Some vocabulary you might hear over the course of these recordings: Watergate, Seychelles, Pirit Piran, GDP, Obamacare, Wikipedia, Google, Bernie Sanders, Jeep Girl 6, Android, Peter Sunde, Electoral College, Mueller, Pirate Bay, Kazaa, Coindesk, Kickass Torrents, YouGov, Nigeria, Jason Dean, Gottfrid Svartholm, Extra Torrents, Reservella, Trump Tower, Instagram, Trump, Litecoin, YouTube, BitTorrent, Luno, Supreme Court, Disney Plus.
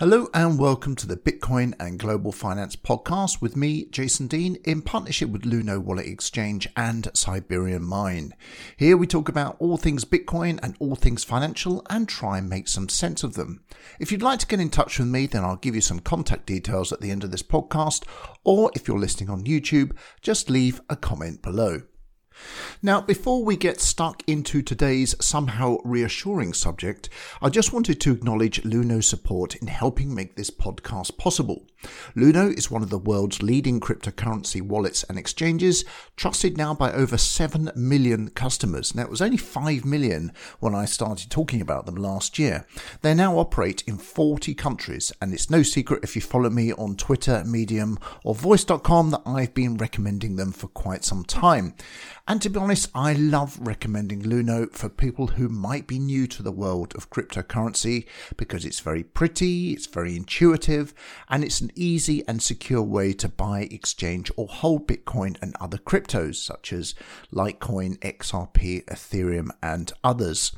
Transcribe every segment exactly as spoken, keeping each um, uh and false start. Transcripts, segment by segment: Hello and welcome to the Bitcoin and Global Finance podcast with me, Jason Dean, in partnership with Luno Wallet Exchange and Siberian Mine. Here we talk about all things Bitcoin and all things financial and try and make some sense of them. If you'd like to get in touch with me, then I'll give you some contact details at the end of this podcast, or if you're listening on YouTube, just leave a comment below. Now, before we get stuck into today's somehow reassuring subject, I just wanted to acknowledge Luno's support in helping make this podcast possible. Luno is one of the world's leading cryptocurrency wallets and exchanges, trusted now by over seven million customers. Now, it was only five million when I started talking about them last year. They now operate in forty countries, and it's no secret if you follow me on Twitter, Medium, or Voice dot com that I've been recommending them for quite some time. And to be honest, I love recommending Luno for people who might be new to the world of cryptocurrency because it's very pretty, it's very intuitive, and it's an easy and secure way to buy, exchange, or hold Bitcoin and other cryptos such as Litecoin, X R P, Ethereum, and others.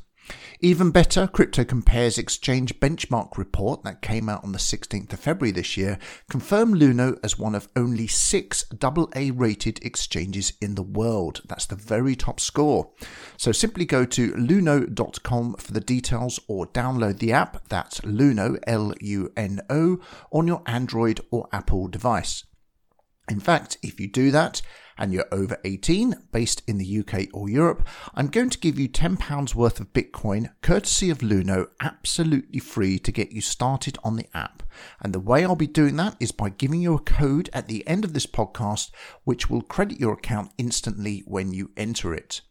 Even better, Crypto Compare's Exchange Benchmark report that came out on the sixteenth of February this year confirmed Luno as one of only six double A rated exchanges in the world. That's the very top score. So simply go to luno dot com for the details or download the app, that's Luno, L U N O, on your Android or Apple device. In fact, if you do that, and you're over eighteen, based in the U K or Europe, I'm going to give you ten pounds worth of Bitcoin, courtesy of Luno, absolutely free to get you started on the app. And the way I'll be doing that is by giving you a code at the end of this podcast, which will credit your account instantly when you enter it.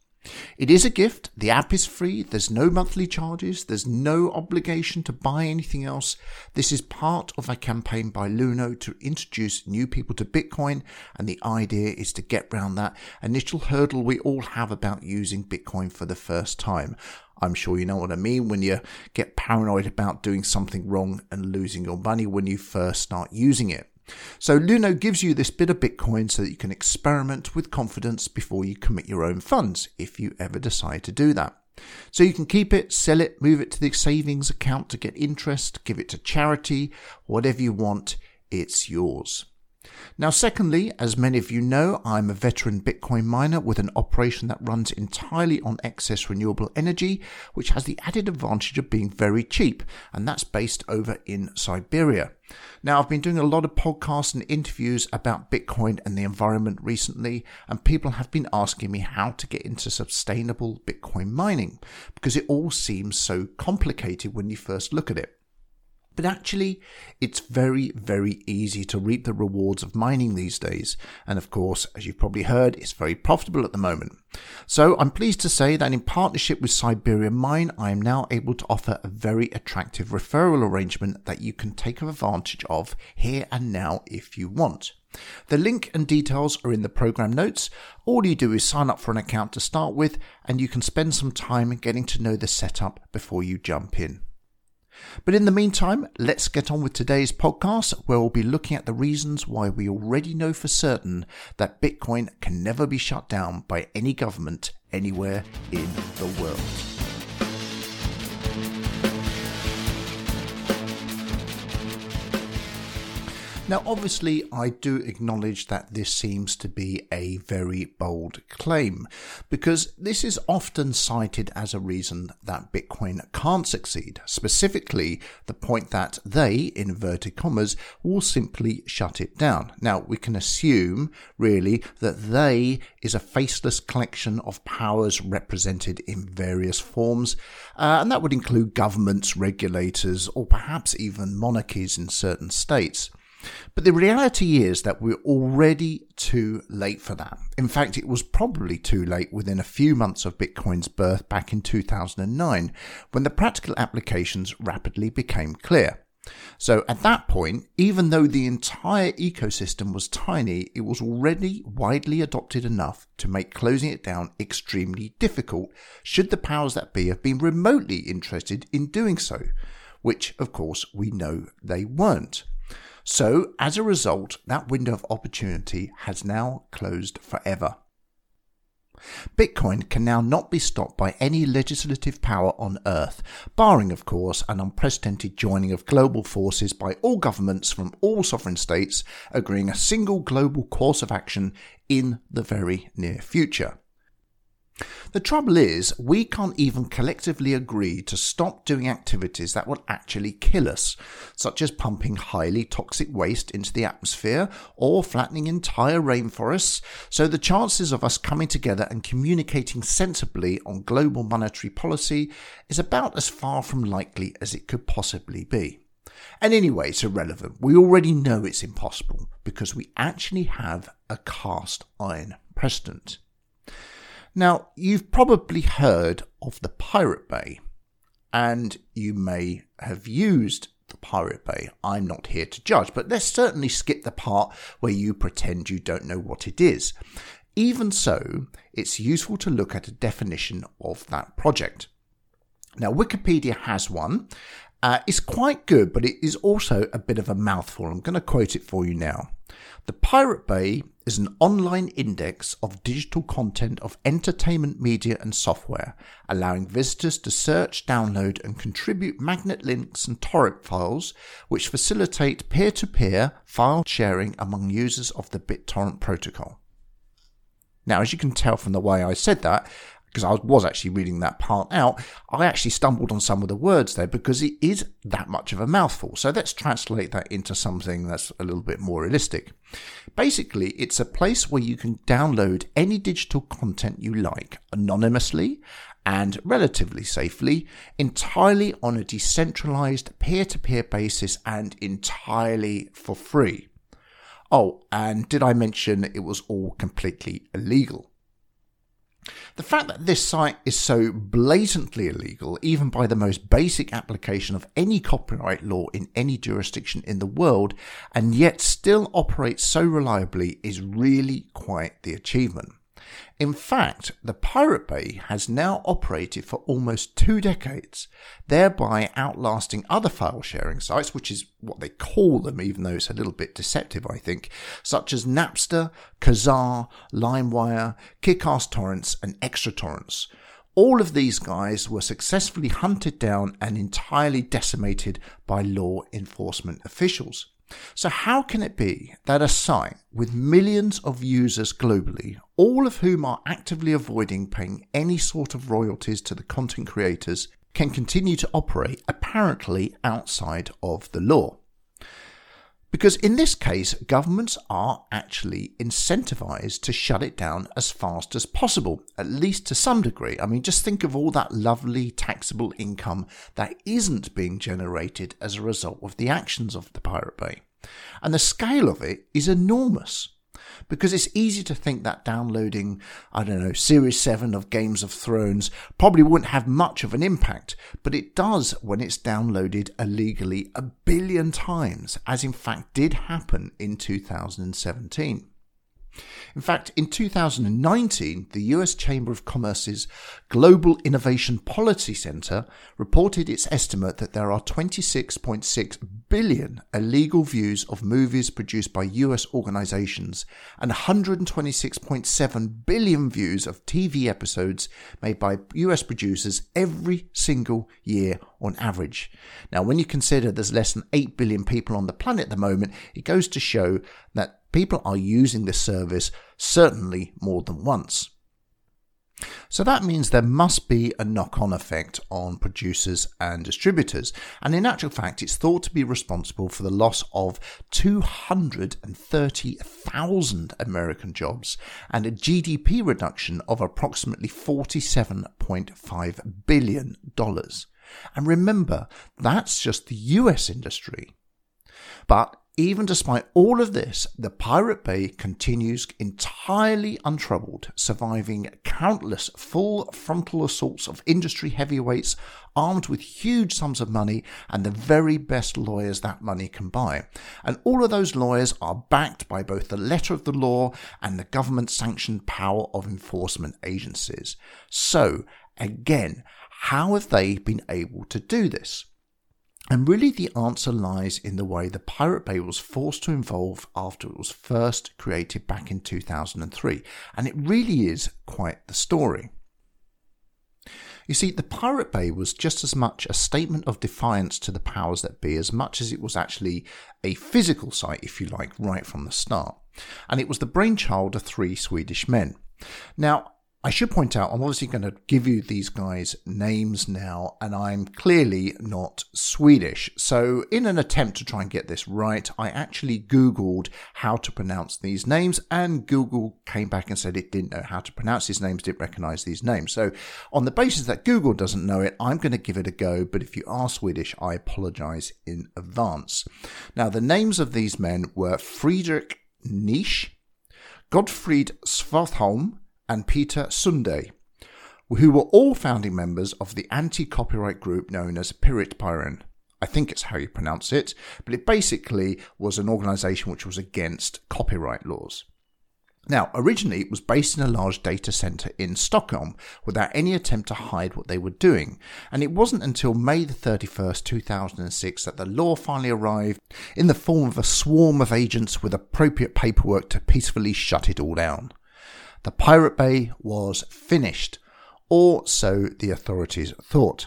It is a gift, the app is free, there's no monthly charges, there's no obligation to buy anything else. This is part of a campaign by Luno to introduce new people to Bitcoin, and the idea is to get round that initial hurdle we all have about using Bitcoin for the first time. I'm sure you know what I mean when you get paranoid about doing something wrong and losing your money when you first start using it. So Luno gives you this bit of Bitcoin so that you can experiment with confidence before you commit your own funds, if you ever decide to do that. So you can keep it, sell it, move it to the savings account to get interest, give it to charity, whatever you want, it's yours. Now, secondly, as many of you know, I'm a veteran Bitcoin miner with an operation that runs entirely on excess renewable energy, which has the added advantage of being very cheap, and that's based over in Siberia. Now, I've been doing a lot of podcasts and interviews about Bitcoin and the environment recently, and people have been asking me how to get into sustainable Bitcoin mining, because it all seems so complicated when you first look at it. But actually, it's very, very easy to reap the rewards of mining these days. And of course, as you've probably heard, it's very profitable at the moment. So I'm pleased to say that in partnership with Siberian Mine, I am now able to offer a very attractive referral arrangement that you can take advantage of here and now if you want. The link and details are in the program notes. All you do is sign up for an account to start with, and you can spend some time getting to know the setup before you jump in. But in the meantime, let's get on with today's podcast, where we'll be looking at the reasons why we already know for certain that Bitcoin can never be shut down by any government anywhere in the world. Now, obviously, I do acknowledge that this seems to be a very bold claim, because this is often cited as a reason that Bitcoin can't succeed, specifically the point that they, in inverted commas, will simply shut it down. Now, we can assume, really, that they is a faceless collection of powers represented in various forms, uh, and that would include governments, regulators, or perhaps even monarchies in certain states. But the reality is that we're already too late for that. In fact, it was probably too late within a few months of Bitcoin's birth back in two thousand nine, when the practical applications rapidly became clear. So at that point, even though the entire ecosystem was tiny, it was already widely adopted enough to make closing it down extremely difficult, should the powers that be have been remotely interested in doing so, which, of course, we know they weren't. So, as a result, that window of opportunity has now closed forever. Bitcoin can now not be stopped by any legislative power on earth, barring, of course, an unprecedented joining of global forces by all governments from all sovereign states agreeing a single global course of action in the very near future. The trouble is, we can't even collectively agree to stop doing activities that will actually kill us, such as pumping highly toxic waste into the atmosphere or flattening entire rainforests, so the chances of us coming together and communicating sensibly on global monetary policy is about as far from likely as it could possibly be. And anyway, it's irrelevant. We already know it's impossible because we actually have a cast iron precedent. Now, you've probably heard of the Pirate Bay, and you may have used the Pirate Bay. I'm not here to judge, but let's certainly skip the part where you pretend you don't know what it is. Even so, it's useful to look at a definition of that project. Now, Wikipedia has one. Uh, it's quite good, but it is also a bit of a mouthful. I'm going to quote it for you now. The Pirate Bay is an online index of digital content of entertainment media and software, allowing visitors to search, download and contribute magnet links and torrent files, which facilitate peer-to-peer file sharing among users of the BitTorrent protocol. Now, as you can tell from the way I said that, because I was actually reading that part out, I actually stumbled on some of the words there because it is that much of a mouthful. So let's translate that into something that's a little bit more realistic. Basically, it's a place where you can download any digital content you like anonymously and relatively safely, entirely on a decentralized peer-to-peer basis and entirely for free. Oh, and did I mention it was all completely illegal? The fact that this site is so blatantly illegal, even by the most basic application of any copyright law in any jurisdiction in the world, and yet still operates so reliably is really quite the achievement. In fact, the Pirate Bay has now operated for almost two decades, thereby outlasting other file sharing sites, which is what they call them, even though it's a little bit deceptive, I think, such as Napster, Kazaa, LimeWire, Kickass Torrents and Extra Torrents. All of these guys were successfully hunted down and entirely decimated by law enforcement officials. So how can it be that a site with millions of users globally, all of whom are actively avoiding paying any sort of royalties to the content creators, can continue to operate apparently outside of the law? Because in this case, governments are actually incentivized to shut it down as fast as possible, at least to some degree. I mean, just think of all that lovely taxable income that isn't being generated as a result of the actions of the Pirate Bay. And the scale of it is enormous. Because it's easy to think that downloading, I don't know, Series seven of Games of Thrones probably wouldn't have much of an impact, but it does when it's downloaded illegally a billion times, as in fact did happen in two thousand seventeen. In fact, in two thousand nineteen, the U S Chamber of Commerce's Global Innovation Policy Center reported its estimate that there are twenty-six point six billion illegal views of movies produced by U S organizations and one hundred twenty-six point seven billion views of T V episodes made by U S producers every single year on average. Now, when you consider there's less than eight billion people on the planet at the moment, it goes to show that people are using this service certainly more than once. So that means there must be a knock-on effect on producers and distributors. And in actual fact, it's thought to be responsible for the loss of two hundred thirty thousand American jobs and a G D P reduction of approximately forty-seven point five billion dollars. And remember, that's just the U S industry. But even despite all of this, the Pirate Bay continues entirely untroubled, surviving countless full frontal assaults of industry heavyweights armed with huge sums of money and the very best lawyers that money can buy. And all of those lawyers are backed by both the letter of the law and the government-sanctioned power of enforcement agencies. So, again, how have they been able to do this? And really the answer lies in the way the Pirate Bay was forced to evolve after it was first created back in two thousand three. And it really is quite the story. You see, the Pirate Bay was just as much a statement of defiance to the powers that be as much as it was actually a physical site, if you like, right from the start. And it was the brainchild of three Swedish men. Now, I should point out, I'm obviously going to give you these guys' names now, and I'm clearly not Swedish. So in an attempt to try and get this right, I actually Googled how to pronounce these names, and Google came back and said it didn't know how to pronounce these names, didn't recognize these names. So on the basis that Google doesn't know it, I'm going to give it a go. But if you are Swedish, I apologize in advance. Now, the names of these men were Fredrik Neij, Gottfrid Svartholm, and Peter Sunde, who were all founding members of the anti-copyright group known as Pirit Piran. I think it's how you pronounce it, but it basically was an organisation which was against copyright laws. Now, originally it was based in a large data centre in Stockholm without any attempt to hide what they were doing. And it wasn't until May the thirty-first, two thousand six that the law finally arrived in the form of a swarm of agents with appropriate paperwork to peacefully shut it all down. The Pirate Bay was finished, or so the authorities thought.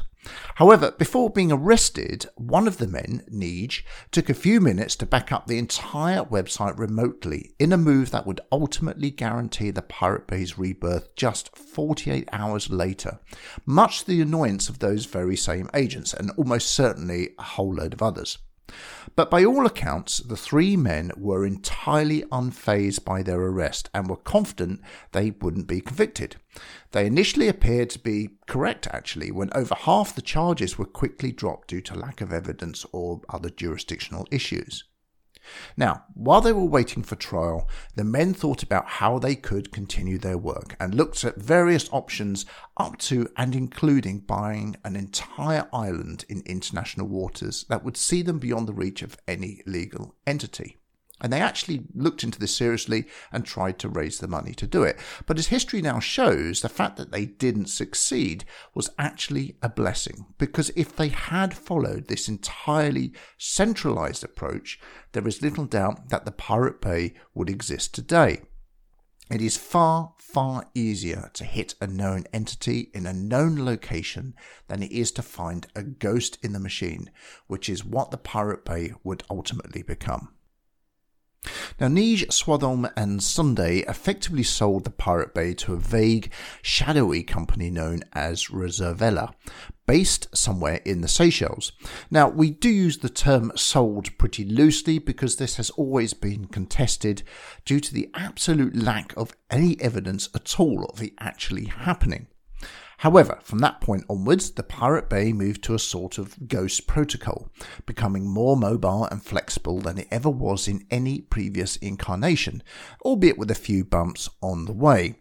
However, before being arrested, one of the men, Neij, took a few minutes to back up the entire website remotely in a move that would ultimately guarantee the Pirate Bay's rebirth just forty-eight hours later, much to the annoyance of those very same agents and almost certainly a whole load of others. But by all accounts, the three men were entirely unfazed by their arrest and were confident they wouldn't be convicted. They initially appeared to be correct, actually, when over half the charges were quickly dropped due to lack of evidence or other jurisdictional issues. Now, while they were waiting for trial, the men thought about how they could continue their work and looked at various options up to and including buying an entire island in international waters that would see them beyond the reach of any legal entity. And they actually looked into this seriously and tried to raise the money to do it. But as history now shows, the fact that they didn't succeed was actually a blessing, because if they had followed this entirely centralized approach, there is little doubt that the Pirate Bay would exist today. It is far, far easier to hit a known entity in a known location than it is to find a ghost in the machine, which is what the Pirate Bay would ultimately become. Now, Neij, Svartholm and Sunde effectively sold the Pirate Bay to a vague, shadowy company known as Reservella, based somewhere in the Seychelles. Now, we do use the term sold pretty loosely because this has always been contested due to the absolute lack of any evidence at all of it actually happening. However, from that point onwards, the Pirate Bay moved to a sort of ghost protocol, becoming more mobile and flexible than it ever was in any previous incarnation, albeit with a few bumps on the way.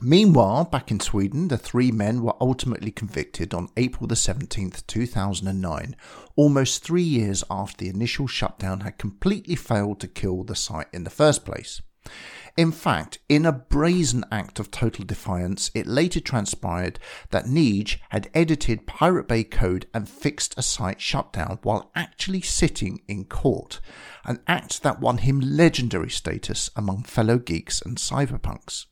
Meanwhile, back in Sweden, the three men were ultimately convicted on April the seventeenth, two thousand nine, almost three years after the initial shutdown had completely failed to kill the site in the first place. In fact, in a brazen act of total defiance, it later transpired that Neij had edited Pirate Bay code and fixed a site shutdown while actually sitting in court, an act that won him legendary status among fellow geeks and cyberpunks.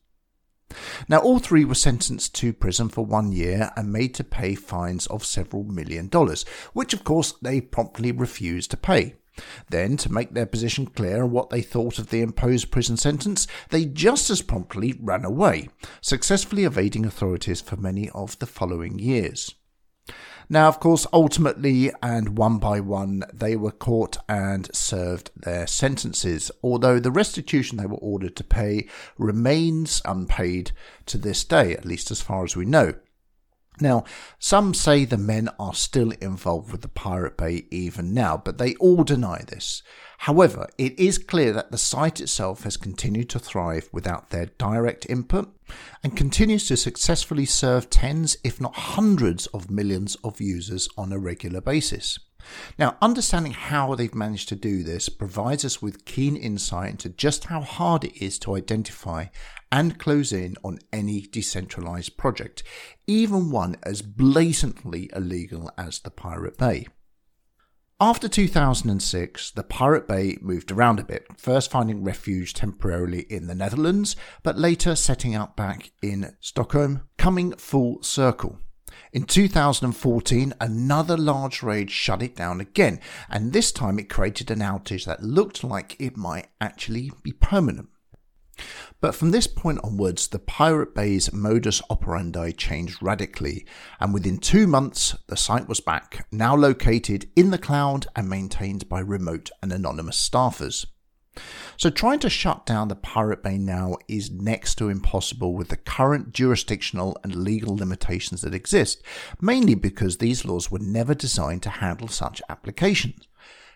Now, all three were sentenced to prison for one year and made to pay fines of several million dollars, which of course they promptly refused to pay. Then, to make their position clear on what they thought of the imposed prison sentence, they just as promptly ran away, successfully evading authorities for many of the following years. Now, of course, ultimately and one by one, they were caught and served their sentences, although the restitution they were ordered to pay remains unpaid to this day, at least as far as we know. Now, some say the men are still involved with the Pirate Bay even now, but they all deny this. However, it is clear that the site itself has continued to thrive without their direct input and continues to successfully serve tens, if not hundreds of millions of users on a regular basis. Now, understanding how they've managed to do this provides us with keen insight into just how hard it is to identify and close in on any decentralized project, even one as blatantly illegal as the Pirate Bay. After two thousand six, the Pirate Bay moved around a bit, first finding refuge temporarily in the Netherlands, but later setting out back in Stockholm, coming full circle. In two thousand fourteen, another large raid shut it down again, and this time it created an outage that looked like it might actually be permanent. But from this point onwards, the Pirate Bay's modus operandi changed radically, and within two months, the site was back, now located in the cloud and maintained by remote and anonymous staffers. So trying to shut down the Pirate Bay now is next to impossible with the current jurisdictional and legal limitations that exist, mainly because these laws were never designed to handle such applications.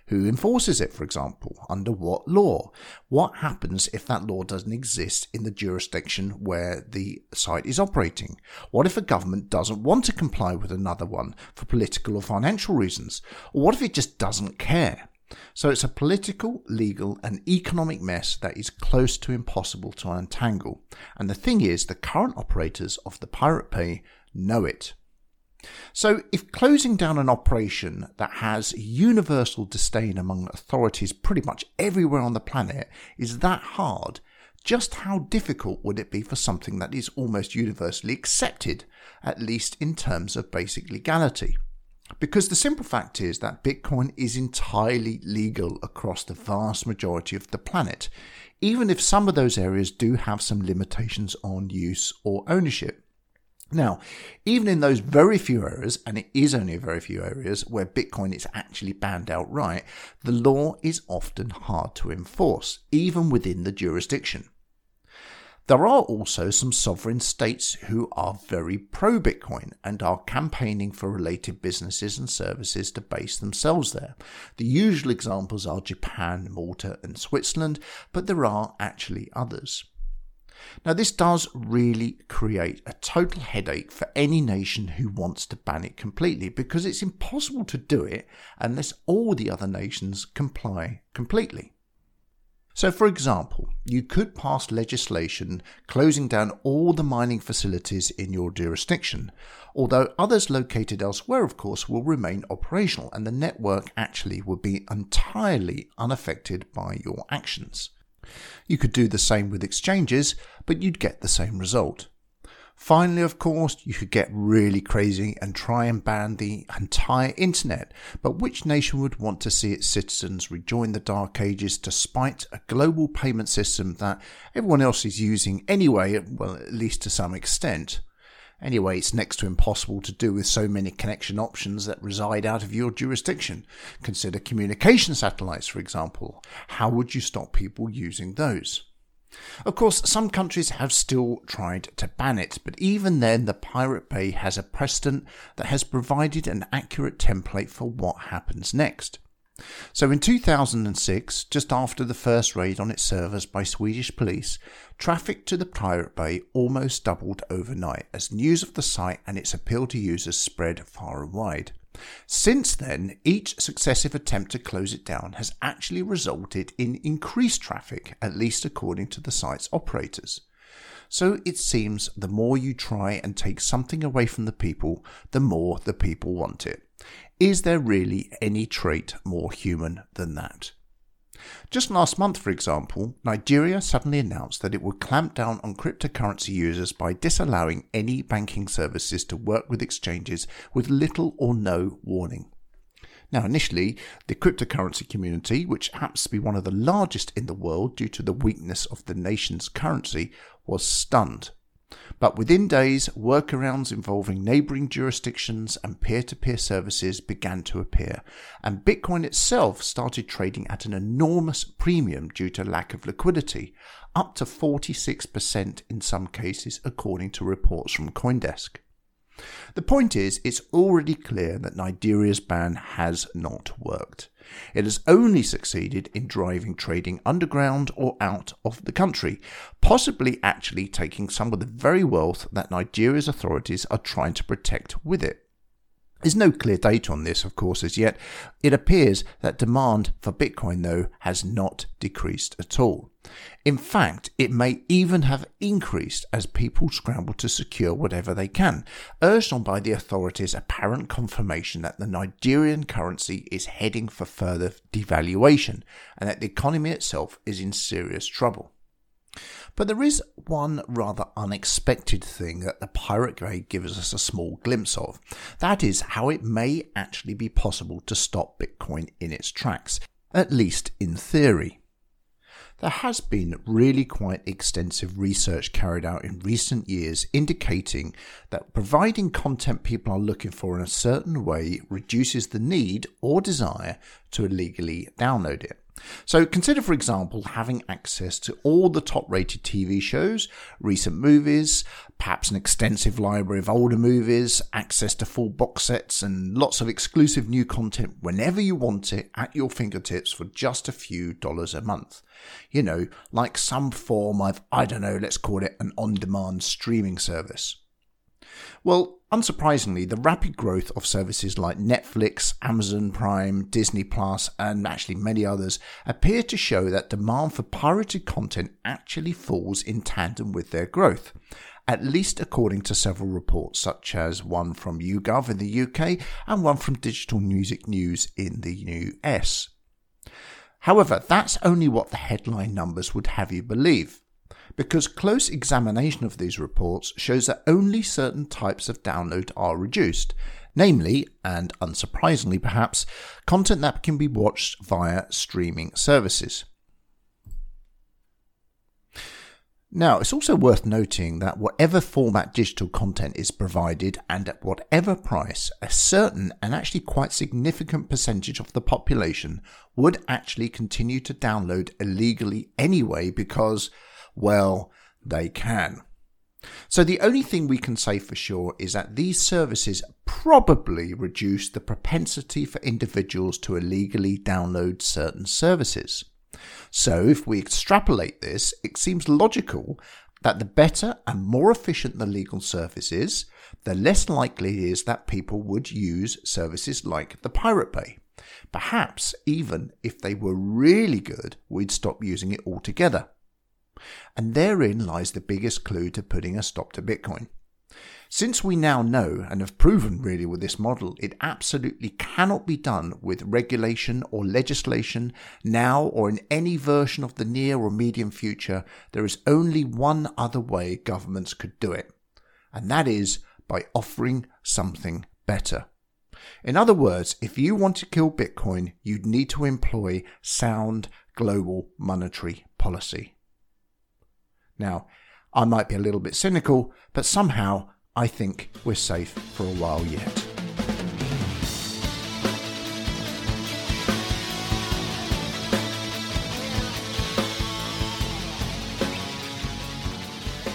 Who enforces it, for example? Under what law? What happens if that law doesn't exist in the jurisdiction where the site is operating? What if a government doesn't want to comply with another one for political or financial reasons? Or what if it just doesn't care? So it's a political, legal and economic mess that is close to impossible to untangle. And the thing is, the current operators of the Pirate Bay know it. So if closing down an operation that has universal disdain among authorities pretty much everywhere on the planet is that hard, just how difficult would it be for something that is almost universally accepted, at least in terms of basic legality? Because the simple fact is that Bitcoin is entirely legal across the vast majority of the planet, even if some of those areas do have some limitations on use or ownership. Now, even in those very few areas, and it is only a very few areas, where Bitcoin is actually banned outright, the law is often hard to enforce, even within the jurisdiction. There are also some sovereign states who are very pro-Bitcoin and are campaigning for related businesses and services to base themselves there. The usual examples are Japan, Malta, and Switzerland, but there are actually others. Now, this does really create a total headache for any nation who wants to ban it completely, because it's impossible to do it unless all the other nations comply completely. So, for example, you could pass legislation closing down all the mining facilities in your jurisdiction, although others located elsewhere, of course, will remain operational and the network actually will be entirely unaffected by your actions. You could do the same with exchanges, but you'd get the same result. Finally, of course, you could get really crazy and try and ban the entire internet, but which nation would want to see its citizens rejoin the dark ages despite a global payment system that everyone else is using anyway, well, at least to some extent? Anyway, it's next to impossible to do with so many connection options that reside out of your jurisdiction. Consider communication satellites, for example. How would you stop people using those? Of course, some countries have still tried to ban it, but even then, the Pirate Bay has a precedent that has provided an accurate template for what happens next. So in two thousand six, just after the first raid on its servers by Swedish police, traffic to the Pirate Bay almost doubled overnight as news of the site and its appeal to users spread far and wide. Since then, each successive attempt to close it down has actually resulted in increased traffic, at least according to the site's operators. So it seems the more you try and take something away from the people, the more the people want it. Is there really any trait more human than that? Just last month, for example, Nigeria suddenly announced that it would clamp down on cryptocurrency users by disallowing any banking services to work with exchanges with little or no warning. Now, initially, the cryptocurrency community, which happens to be one of the largest in the world due to the weakness of the nation's currency, was stunned. But within days, workarounds involving neighbouring jurisdictions and peer-to-peer services began to appear, and Bitcoin itself started trading at an enormous premium due to lack of liquidity, up to forty-six percent in some cases, according to reports from Coindesk. The point is, it's already clear that Nigeria's ban has not worked. It has only succeeded in driving trading underground or out of the country, possibly actually taking some of the very wealth that Nigeria's authorities are trying to protect with it. There's no clear date on this, of course, as yet. It appears that demand for Bitcoin, though, has not decreased at all. In fact, it may even have increased as people scramble to secure whatever they can, urged on by the authorities' apparent confirmation that the Nigerian currency is heading for further devaluation and that the economy itself is in serious trouble. But there is one rather unexpected thing that the Pirate Bay gives us a small glimpse of. That is how it may actually be possible to stop Bitcoin in its tracks, at least in theory. There has been really quite extensive research carried out in recent years indicating that providing content people are looking for in a certain way reduces the need or desire to illegally download it. So consider, for example, having access to all the top-rated T V shows, recent movies, perhaps an extensive library of older movies, access to full box sets, and lots of exclusive new content whenever you want it at your fingertips for just a few dollars a month. You know, like some form of, I don't know, let's call it an on-demand streaming service. Well, unsurprisingly, the rapid growth of services like Netflix, Amazon Prime, Disney Plus, and actually many others appear to show that demand for pirated content actually falls in tandem with their growth, at least according to several reports, such as one from YouGov in the U K and one from Digital Music News in the U S. However, that's only what the headline numbers would have you believe, because close examination of these reports shows that only certain types of download are reduced, namely, and unsurprisingly perhaps, content that can be watched via streaming services. Now, it's also worth noting that whatever format digital content is provided and at whatever price, a certain and actually quite significant percentage of the population would actually continue to download illegally anyway because, well, they can. So the only thing we can say for sure is that these services probably reduce the propensity for individuals to illegally download certain services. So if we extrapolate this, it seems logical that the better and more efficient the legal service is, the less likely it is that people would use services like the Pirate Bay. Perhaps even if they were really good, we'd stop using it altogether. And therein lies the biggest clue to putting a stop to Bitcoin. Since we now know and have proven really with this model, it absolutely cannot be done with regulation or legislation now or in any version of the near or medium future, there is only one other way governments could do it, and that is by offering something better. In other words, if you want to kill Bitcoin, you'd need to employ sound global monetary policy. Now, I might be a little bit cynical, but somehow I think we're safe for a while yet.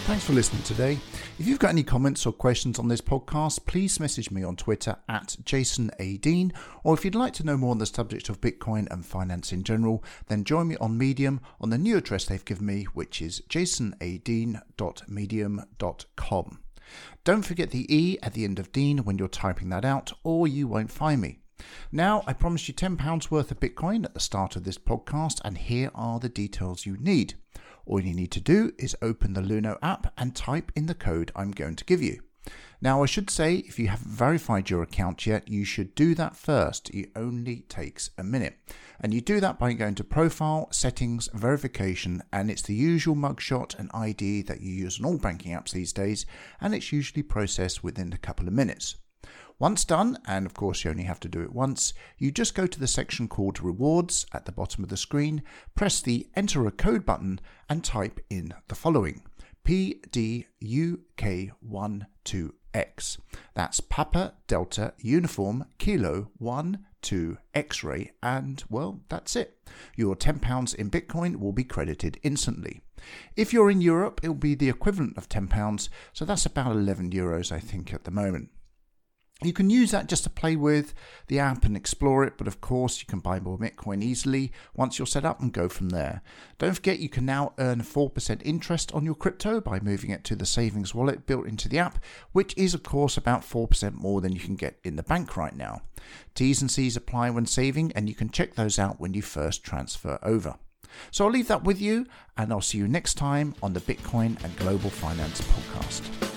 Thanks for listening today. If you've got any comments or questions on this podcast, please message me on Twitter at Jason A. Dean, or if you'd like to know more on the subject of Bitcoin and finance in general, then join me on Medium on the new address they've given me, which is jason a dean dot medium dot com. Don't forget the E at the end of Dean when you're typing that out, or you won't find me. Now, I promised you ten pounds worth of Bitcoin at the start of this podcast, and here are the details you need. All you need to do is open the Luno app and type in the code I'm going to give you. Now, I should say, if you haven't verified your account yet, you should do that first. It only takes a minute. And you do that by going to Profile, Settings, Verification, and it's the usual mugshot and I D that you use on all banking apps these days, and it's usually processed within a couple of minutes. Once done, and of course you only have to do it once, you just go to the section called Rewards at the bottom of the screen, press the Enter a Code button and type in the following, P D U K one two X. That's Papa Delta Uniform Kilo one two X-ray, and well, that's it. Your ten pounds in Bitcoin will be credited instantly. If you're in Europe, it'll be the equivalent of ten pounds, so that's about eleven euros I think at the moment. You can use that just to play with the app and explore it, but of course you can buy more Bitcoin easily once you're set up and go from there. Don't forget you can now earn four percent interest on your crypto by moving it to the savings wallet built into the app, which is of course about four percent more than you can get in the bank right now. T's and C's apply when saving, and you can check those out when you first transfer over. So I'll leave that with you, and I'll see you next time on the Bitcoin and Global Finance podcast.